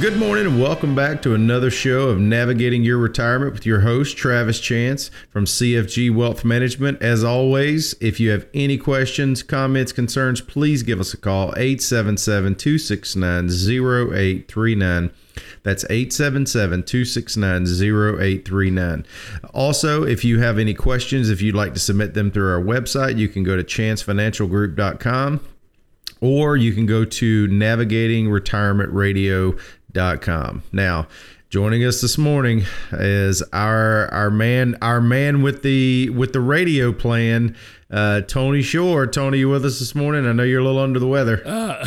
Good morning and welcome back to another show of Navigating Your Retirement with your host, Travis Chance from CFG Wealth Management. As always, if you have any questions, comments, concerns, please give us a call, 877-269-0839. That's 877-269-0839. Also, if you have any questions, if you'd like to submit them through our website, you can go to chancefinancialgroup.com or you can go to navigatingretirementradio.com. Now, joining us this morning is our man with the radio plan, Tony Shore. Tony, you with us this morning? I know you're a little under the weather.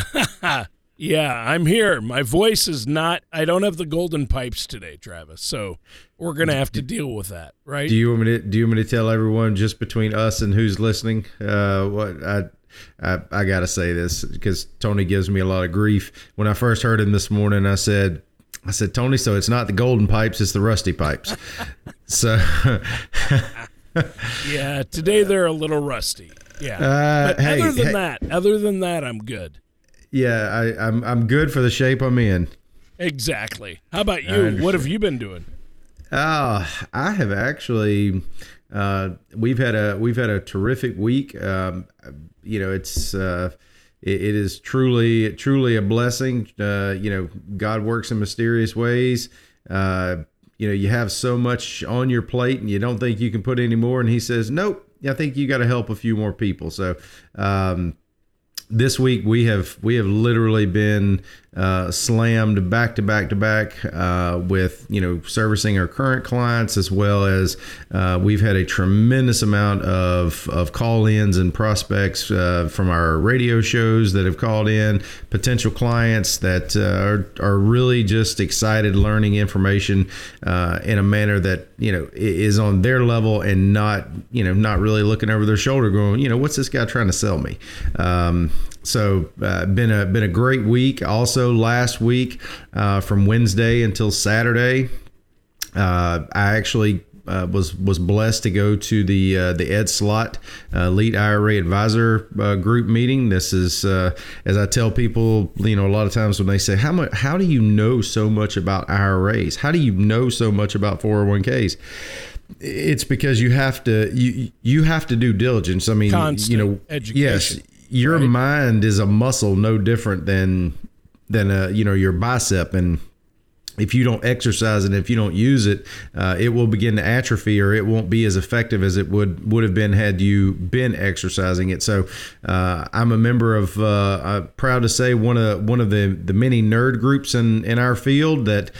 Yeah, I'm here. My voice is not, I don't have the golden pipes today, Travis, so we're going to have to deal with that, right? Do you want me to tell everyone just between us and who's listening? I got to say this because Tony gives me a lot of grief. When I first heard him this morning, I said, Tony, so it's not the golden pipes, it's the rusty pipes. So yeah, today they're a little rusty. Yeah. But other than that, I'm good. Yeah, I'm good for the shape I'm in. Exactly. How about you? What have you been doing? I have actually. We've had a terrific week. It is truly a blessing. God works in mysterious ways. You have so much on your plate and you don't think you can put any more, and he says, "Nope, I think you got to help a few more people." So, this week we have literally been slammed back to back with servicing our current clients, as well as we've had a tremendous amount of call-ins and prospects from our radio shows that have called in, potential clients that are really just excited, learning information in a manner that is on their level and not really looking over their shoulder going, what's this guy trying to sell me? So been a great week. Also last week, from Wednesday until Saturday, I actually was blessed to go to the Ed Slott Elite IRA Advisor Group meeting. This is, as I tell people, a lot of times when they say, how do you know so much about IRAs? How do you know so much about 401ks? It's because you have to do diligence. I mean, constant education. Yes. Your mind is a muscle no different than your bicep. And if you don't exercise and if you don't use it, it will begin to atrophy, or it won't be as effective as it would have been had you been exercising it. So I'm a member of, I'm proud to say, one of the many nerd groups in our field that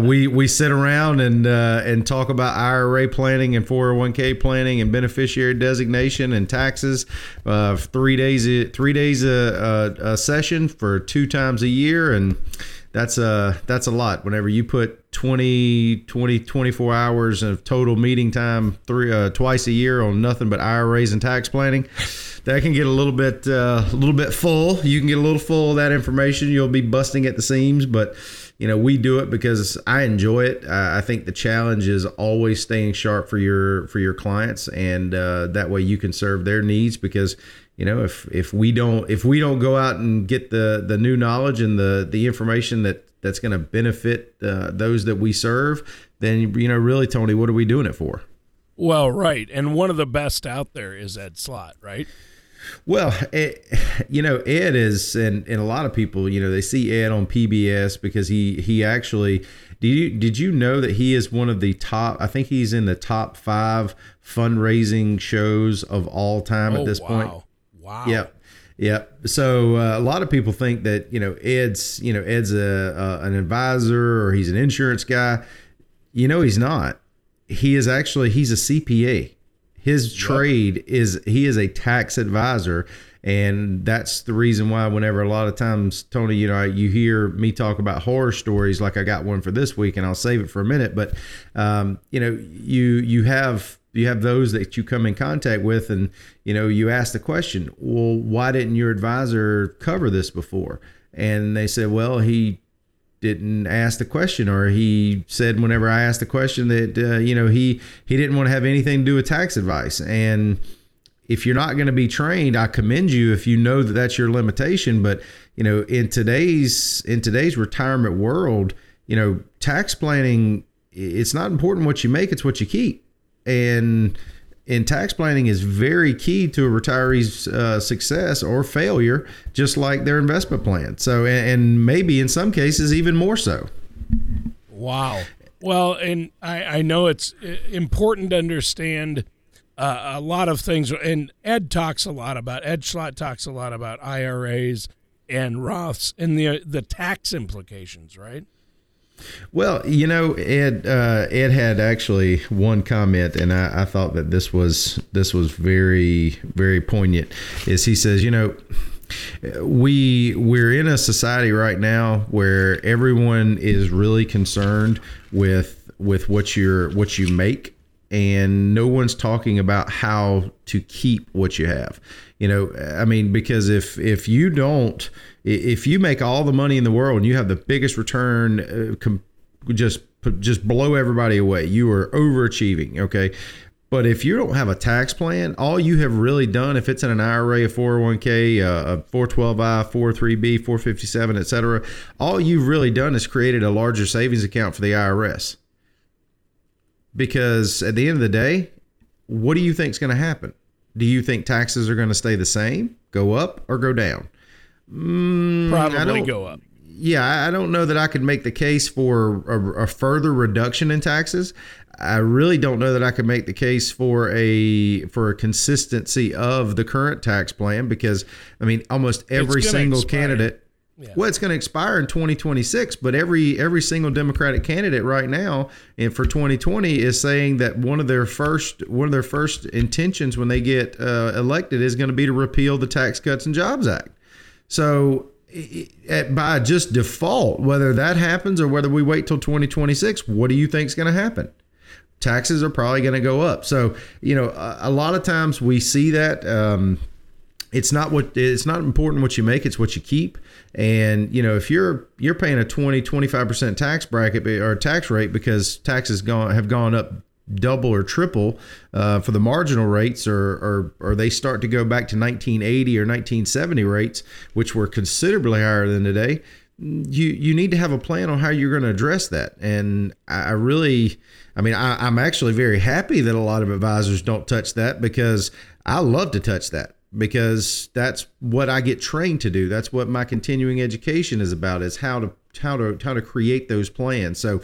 we sit around and talk about IRA planning and 401k planning and beneficiary designation and taxes. 3 days a session for 2 times a year, and that's a lot. Whenever you put 24 hours of total meeting time twice a year on nothing but IRAs and tax planning, that can get a little bit full. You can get a little full of that information. You'll be busting at the seams, but we do it because I enjoy it. I think the challenge is always staying sharp for your clients, and that way you can serve their needs, because if we don't go out and get the new knowledge and the information that's going to benefit those that we serve, then really, Tony, what are we doing it for? Well, right, and one of the best out there is Ed Slott, right? Well, Ed is, and a lot of people, they see Ed on PBS because he actually. Did you know that he is one of the top? I think he's in the top 5 fundraising shows of all time at this point. Wow. Yep. So a lot of people think that Ed's an advisor or he's an insurance guy. He's not. he's a CPA. His trade is he is a tax advisor. And that's the reason why whenever a lot of times, Tony, you know, you hear me talk about horror stories, like I got one for this week and I'll save it for a minute. But, you know, you have those that you come in contact with and, you know, you ask the question, well, why didn't your advisor cover this before? And they said, well, he didn't ask the question, or he said whenever I asked the question that, you know, he didn't want to have anything to do with tax advice. And if you're not going to be trained, I commend you if you know that that's your limitation. But, you know, in today's retirement world, you know, tax planning, it's not important what you make, it's what you keep. And tax planning is very key to a retiree's success or failure, just like their investment plan. So, and maybe in some cases, even more so. Wow. Well, and I know it's important to understand a lot of things, and Ed Slott talks a lot about IRAs and Roths and the tax implications, right? Well, you know, Ed had actually one comment, and I thought that this was very, very poignant. Is he says, you know, we're in a society right now where everyone is really concerned with what you make. And no one's talking about how to keep what you have. You know, I mean, because if you make all the money in the world and you have the biggest return, just blow everybody away. You are overachieving. Okay. But if you don't have a tax plan, all you have really done, if it's in an IRA, a 401k, a 412i, 403b, 457, et cetera, all you've really done is created a larger savings account for the IRS. Because at the end of the day, what do you think is going to happen? Do you think taxes are going to stay the same, go up, or go down? Probably go up. Yeah, I don't know that I could make the case for a further reduction in taxes. I really don't know that I could make the case for a consistency of the current tax plan, because, I mean, almost every single candidate. Yeah. Well, it's going to expire in 2026, but every single Democratic candidate right now and for 2020 is saying that one of their first intentions when they get elected is going to be to repeal the Tax Cuts and Jobs Act. So by just default, whether that happens or whether we wait till 2026, what do you think is going to happen? Taxes are probably going to go up. So, you know, a lot of times we see that. It's not important what you make, it's what you keep. And, you know, if you're paying a 20-25% tax bracket or tax rate because taxes have gone up double or triple for the marginal rates, or they start to go back to 1980 or 1970 rates, which were considerably higher than today, you need to have a plan on how you're going to address that. And I'm actually very happy that a lot of advisors don't touch that, because I love to touch that. Because that's what I get trained to do. That's what my continuing education is about, is how to create those plans. So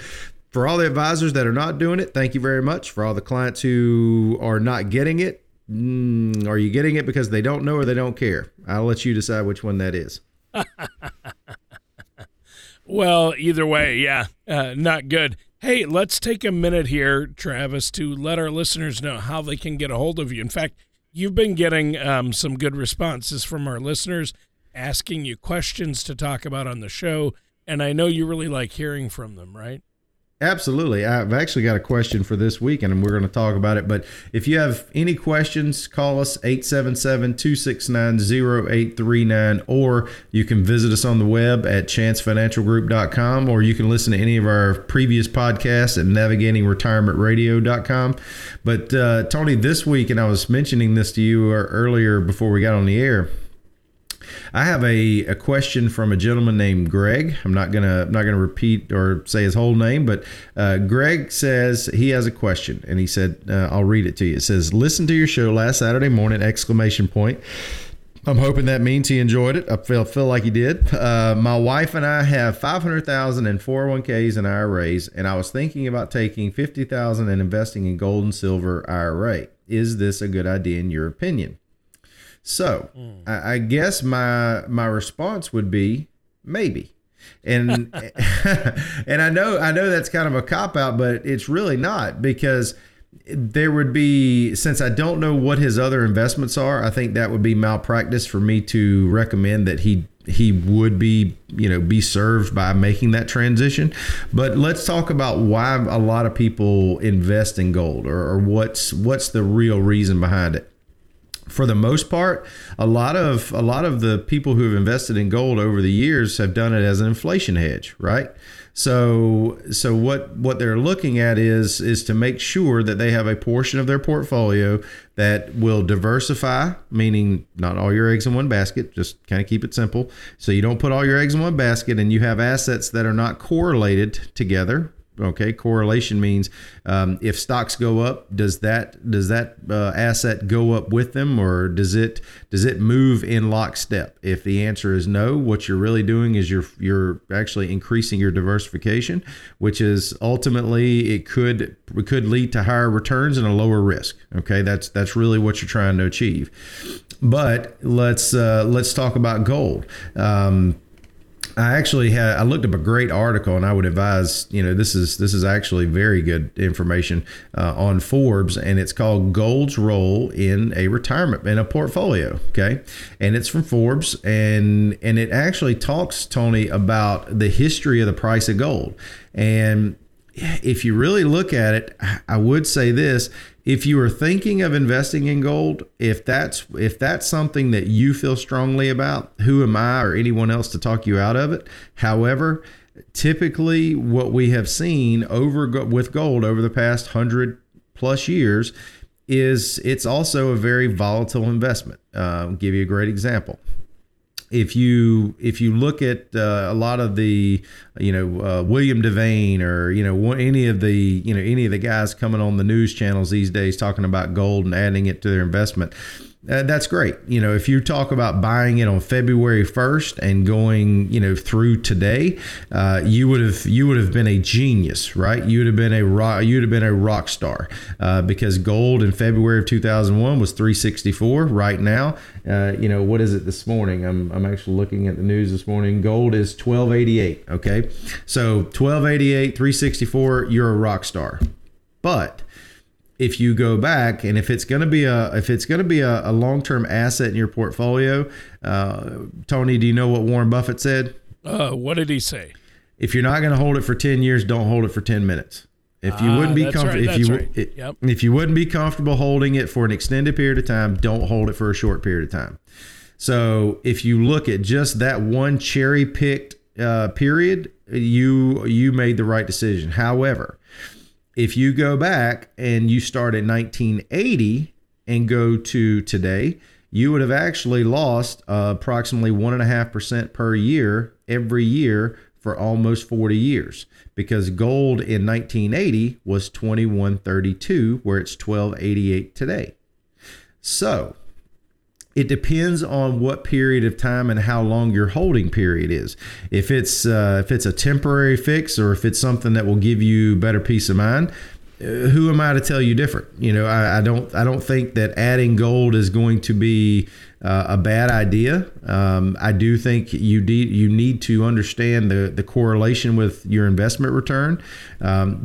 for all the advisors that are not doing it, thank you very much. For all the clients who are not getting it, are you getting it because they don't know or they don't care? I'll let you decide which one that is. Well, either way, yeah, not good. Hey, let's take a minute here, Travis, to let our listeners know how they can get a hold of you. In fact, you've been getting some good responses from our listeners asking you questions to talk about on the show, and I know you really like hearing from them, right? Absolutely. I've actually got a question for this week, and we're going to talk about it. But if you have any questions, call us 877-269-0839, or you can visit us on the web at chancefinancialgroup.com, or you can listen to any of our previous podcasts at navigatingretirementradio.com. But Tony, this week, and I was mentioning this to you earlier before we got on the air, I have a question from a gentleman named Greg. I'm not gonna repeat or say his whole name, but Greg says he has a question, and he said, I'll read it to you. It says, "Listen to your show last Saturday morning! !" I'm hoping that means he enjoyed it. I feel like he did. My wife and I have $500,000 in 401ks and IRAs, and I was thinking about taking $50,000 and investing in gold and silver IRA. Is this a good idea in your opinion?" So I guess my response would be maybe. And and I know that's kind of a cop-out, but it's really not, because there would be, since I don't know what his other investments are, I think that would be malpractice for me to recommend that he would be, be served by making that transition. But let's talk about why a lot of people invest in gold, or what's the real reason behind it. For the most part, a lot of the people who have invested in gold over the years have done it as an inflation hedge, right? So what they're looking at is to make sure that they have a portion of their portfolio that will diversify, meaning not all your eggs in one basket, just kind of keep it simple. So you don't put all your eggs in one basket, and you have assets that are not correlated together. Okay, correlation means if stocks go up, does that asset go up with them, or does it move in lockstep? If the answer is no, what you're really doing is you're actually increasing your diversification, which is ultimately it could lead to higher returns and a lower risk. Okay, that's really what you're trying to achieve. But let's talk about gold. I looked up a great article, and I would advise, this is actually very good information on Forbes, and it's called Gold's Role in a Retirement, in a Portfolio. Okay. And it's from Forbes, and it actually talks, Tony, about the history of the price of gold. And if you really look at it, I would say this: if you are thinking of investing in gold, if that's something that you feel strongly about, who am I or anyone else to talk you out of it? However, typically what we have seen with gold over the past 100+ years is it's also a very volatile investment. I'll give you a great example. If you look at a lot of the William Devane, or any of the guys coming on the news channels these days talking about gold and adding it to their investment, that's great. If you talk about buying it on February 1st and going through today, you would have been a genius, right? You'd have been a rock star, because gold in February of 2001 was $364. Right now, what is it this morning? I'm actually looking at the news this morning. Gold is $12.88. Okay, so $12.88, $364. You're a rock star. But if you go back, and if it's going to be a long-term asset in your portfolio, Tony, do you know what Warren Buffett said? What did he say? If you're not going to hold it for 10 years, don't hold it for 10 minutes. If you wouldn't be comfortable, if you wouldn't be comfortable holding it for an extended period of time, don't hold it for a short period of time. So if you look at just that one cherry-picked period, you made the right decision. However, if you go back and you start at 1980 and go to today, you would have actually lost approximately 1.5% per year every year for almost 40 years, because gold in 1980 was $21.32, where it's $12.88 today. So it depends on what period of time and how long your holding period is. If it's a temporary fix, or if it's something that will give you better peace of mind, who am I to tell you different? I don't think that adding gold is going to be a bad idea. I do think you need to understand the correlation with your investment return,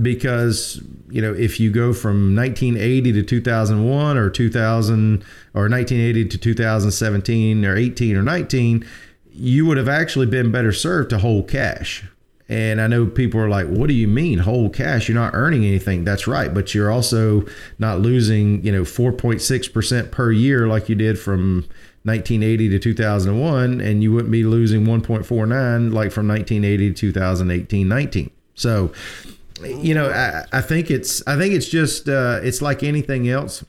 because if you go from 1980 to 2001 or 2000 or 1980 to 2017 or 18 or 19, you would have actually been better served to hold cash. And I know people are like, what do you mean whole cash? You're not earning anything. That's right. But you're also not losing, 4.6% per year like you did from 1980 to 2001. And you wouldn't be losing 1.49 like from 1980 to 2018, 19. So, I think it's just it's like anything else.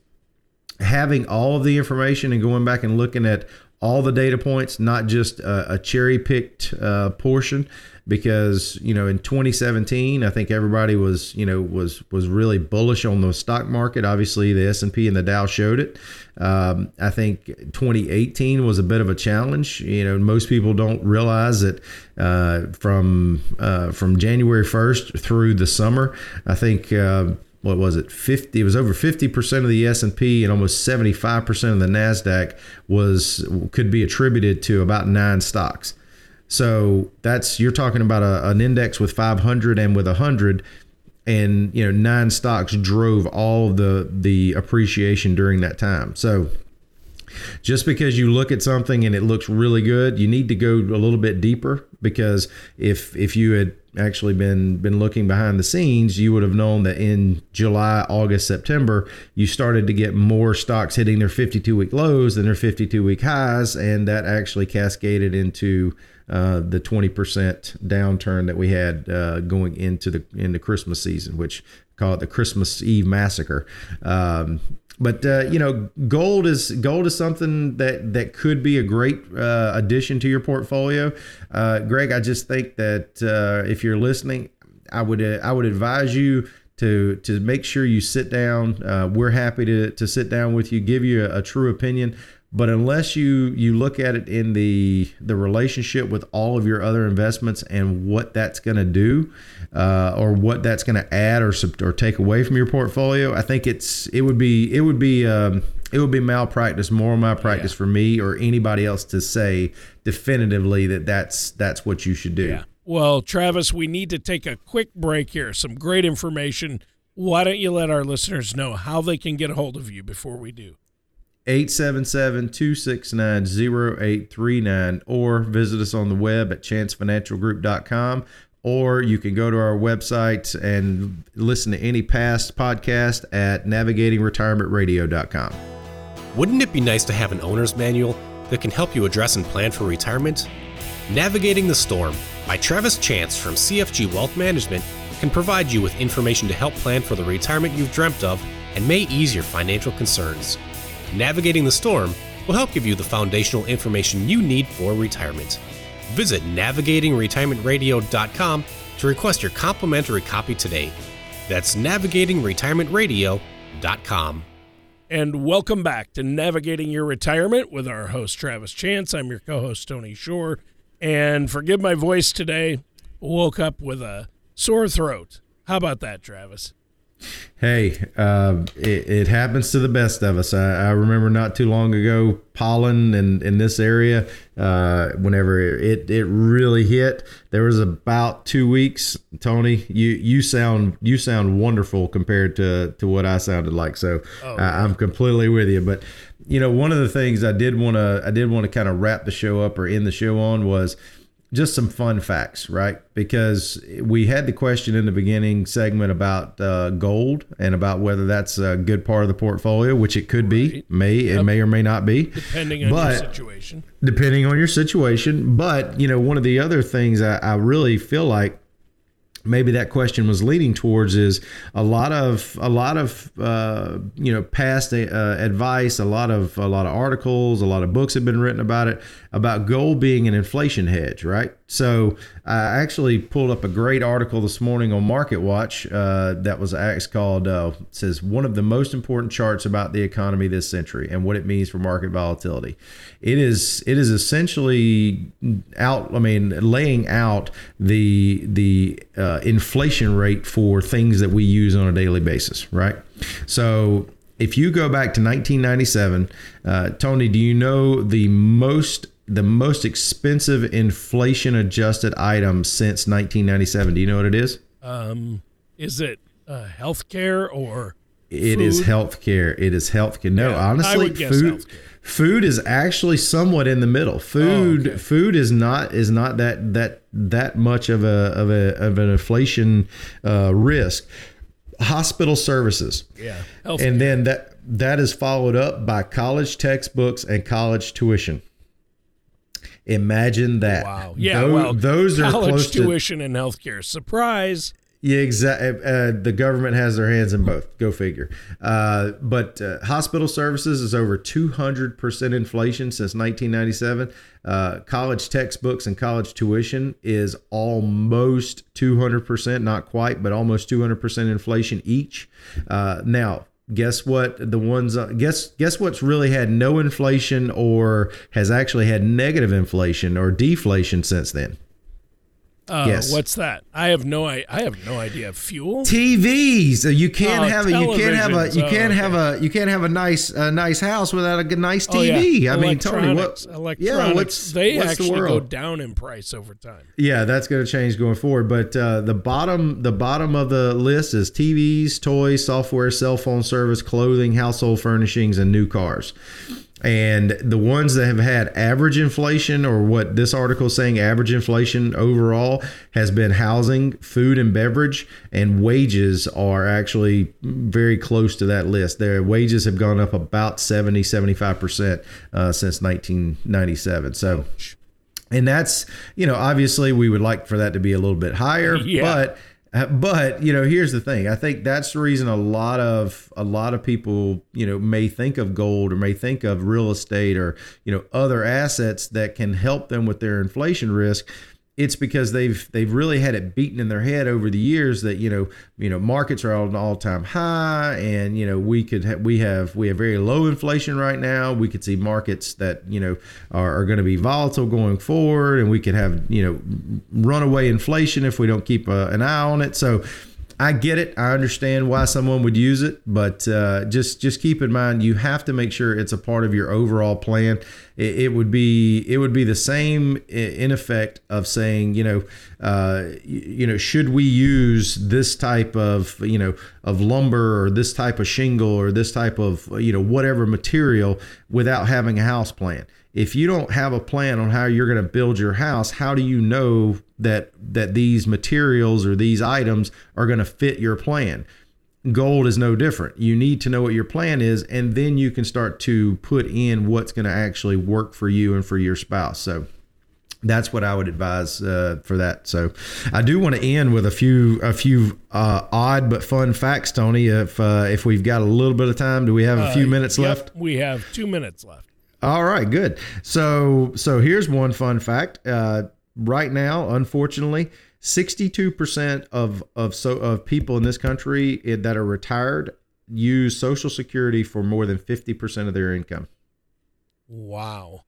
Having all of the information and going back and looking at all the data points, not just a cherry-picked portion, because in 2017, I think everybody was was really bullish on the stock market. Obviously, the S&P and the Dow showed it. I think 2018 was a bit of a challenge. Most people don't realize that from January 1st through the summer, I think. What was it? It was over 50% of the S&P and almost 75% of the NASDAQ could be attributed to about 9 stocks. So that's, you're talking about an index with 500 and with 100, and you know, 9 stocks drove all the appreciation during that time. So just because you look at something and it looks really good, you need to go a little bit deeper, because if you had actually been looking behind the scenes, you would have known that in July, August, September, you started to get more stocks hitting their 52-week lows than their 52-week highs, and that actually cascaded into the 20% downturn that we had going into the Christmas season, which call it the Christmas Eve massacre. But gold is something that could be a great addition to your portfolio. Greg, I just think that if you're listening, I would advise you to make sure you sit down. We're happy to sit down with you, give you a true opinion. But unless you look at it in the relationship with all of your other investments and what that's going to do, or what that's going to add or take away from your portfolio, I think it would be malpractice, moral malpractice for me or anybody else to say definitively that that's what you should do. Yeah. Well, Travis, we need to take a quick break here. Some great information. Why don't you let our listeners know how they can get a hold of you before we do? 877-269-0839, or visit us on the web at chancefinancialgroup.com, or you can go to our website and listen to any past podcast at navigatingretirementradio.com. Wouldn't it be nice to have an owner's manual that can help you address and plan for retirement? Navigating the Storm by Travis Chance from CFG Wealth Management can provide you with information to help plan for the retirement you've dreamt of and may ease your financial concerns. Navigating the Storm will help give you the foundational information you need for retirement. Visit navigatingretirementradio.com to request your complimentary copy today. That's navigatingretirementradio.com. And welcome back to Navigating Your Retirement with our host, Travis Chance. I'm your co-host, Tony Shore. And forgive my voice today. Woke up with a sore throat. How about that, Travis? Hey, it happens to the best of us. I remember not too long ago, pollen in this area, whenever it really hit, there was about 2 weeks. Tony, you sound wonderful compared to what I sounded like. So I'm completely with you. But you know, one of the things I did want to kind of wrap the show up or end the show on was just some fun facts, right? Because we had the question in the beginning segment about gold and about whether that's a good part of the portfolio, which it could be, it may or may not be, depending on your situation. But you know, one of the other things I really feel like maybe that question was leading towards is a lot of past advice, a lot of articles, a lot of books have been written about it, about gold being an inflation hedge, right? So I actually pulled up a great article this morning on MarketWatch that was called, says, one of the most important charts about the economy this century and what it means for market volatility. It is essentially laying out the inflation rate for things that we use on a daily basis, right? So if you go back to 1997, Tony, do you know the most expensive inflation adjusted item since 1997? Do you know what it is? Is it healthcare or food? It is healthcare. No, yeah, honestly, food is actually somewhat in the middle. Food is not that much of an inflation risk. Hospital services. Yeah. Healthcare. And then that is followed up by college textbooks and college tuition. Imagine that. Wow. Yeah. Those are college tuition and healthcare. Surprise. Yeah, exactly. The government has their hands in both. Go figure. But hospital services is over 200% inflation since 1997. College textbooks and college tuition is almost 200%, not quite, but almost 200% inflation each. Now, guess what? The ones guess what's really had no inflation or has actually had negative inflation or deflation since then? Yes. What's that? I have no idea. Fuel? TVs. You can't have a nice house without a nice TV. Yeah. I mean, Tony, what? Electronics. Yeah, what's the world? Go down in price over time. Yeah, that's going to change going forward. But the bottom of the list is TVs, toys, software, cell phone service, clothing, household furnishings, and new cars. And the ones that have had average inflation, or what this article is saying, average inflation overall has been housing, food and beverage, and wages are actually very close to that list. Their wages have gone up about 70-75% since 1997. So, and that's, obviously we would like for that to be a little bit higher, yeah. But here's the thing. I think that's the reason a lot of people, may think of gold or may think of real estate or, other assets that can help them with their inflation risk. It's because they've really had it beaten in their head over the years that markets are at an all-time high, and we have very low inflation right now. We could see markets that are going to be volatile going forward, and we could have runaway inflation if we don't keep an eye on it. So I get it. I understand why someone would use it, but just keep in mind you have to make sure it's a part of your overall plan. It would be the same in effect of saying should we use this type of of lumber or this type of shingle or this type of whatever material without having a house plan. If you don't have a plan on how you're going to build your house, how do you know that these materials or these items are going to fit your plan? Gold is no different. You need to know what your plan is, and then you can start to put in what's going to actually work for you and for your spouse. So that's what I would advise for that. So I do want to end with a few odd but fun facts, Tony. If we've got a little bit of time, do we have a few minutes left? We have 2 minutes left. All right, good. So here's one fun fact. Right now, unfortunately, 62% of people in this country that are retired use Social Security for more than 50% of their income. Wow.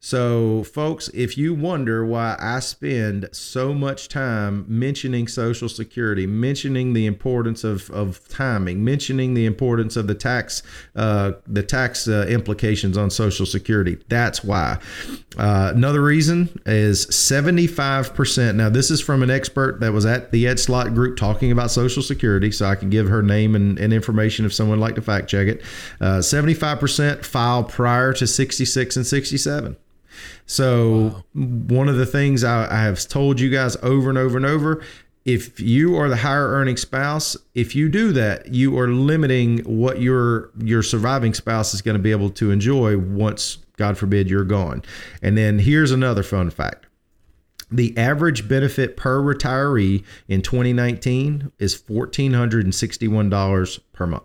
So, folks, if you wonder why I spend so much time mentioning Social Security, mentioning the importance of timing, mentioning the importance of the tax implications on Social Security, that's why. Another reason is 75%. Now, this is from an expert that was at the Ed Slott group talking about Social Security, so I can give her name and information if someone would like to fact check it. 75% file prior to 66 and 67. So one of the things I have told you guys over and over and over, if you are the higher earning spouse, if you do that, you are limiting what your surviving spouse is going to be able to enjoy once, God forbid, you're gone. And then here's another fun fact. The average benefit per retiree in 2019 is $1,461 per month.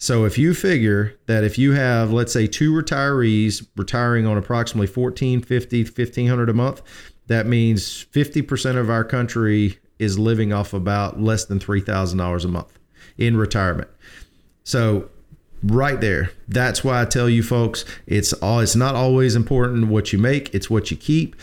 So if you figure that if you have, let's say, two retirees retiring on approximately $1,450 to $1,500 a month, that means 50% of our country is living off about less than $3,000 a month in retirement. So right there, that's why I tell you folks, it's not always important what you make, it's what you keep.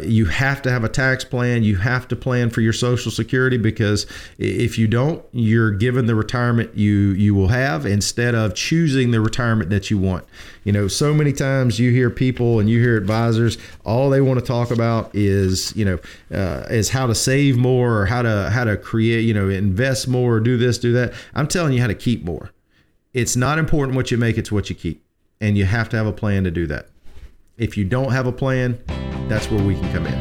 You have to have a tax plan. You have to plan for your Social Security, because if you don't, you're given the retirement you will have instead of choosing the retirement that you want. So many times you hear people and you hear advisors, all they want to talk about is how to save more or how to create, invest more or do this, do that. I'm telling you how to keep more. It's not important what you make, it's what you keep. And you have to have a plan to do that. If you don't have a plan, that's where we can come in.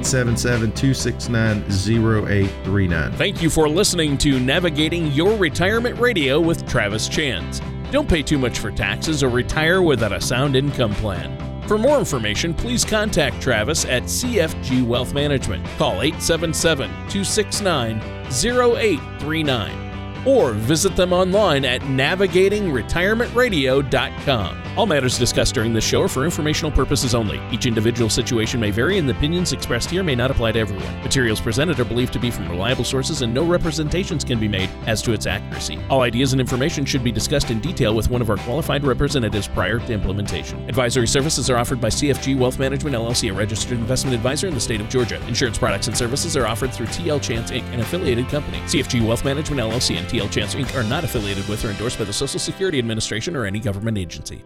877-269-0839. Thank you for listening to Navigating Your Retirement Radio with Travis Chance. Don't pay too much for taxes or retire without a sound income plan. For more information, please contact Travis at CFG Wealth Management. Call 877-269-0839. or visit them online at navigatingretirementradio.com. All matters discussed during this show are for informational purposes only. Each individual situation may vary, and the opinions expressed here may not apply to everyone. Materials presented are believed to be from reliable sources, and no representations can be made as to its accuracy. All ideas and information should be discussed in detail with one of our qualified representatives prior to implementation. Advisory services are offered by CFG Wealth Management, LLC, a registered investment advisor in the state of Georgia. Insurance products and services are offered through TL Chance, Inc., an affiliated company. CFG Wealth Management, LLC, and TL Chance, Inc. are not affiliated with or endorsed by the Social Security Administration or any government agency.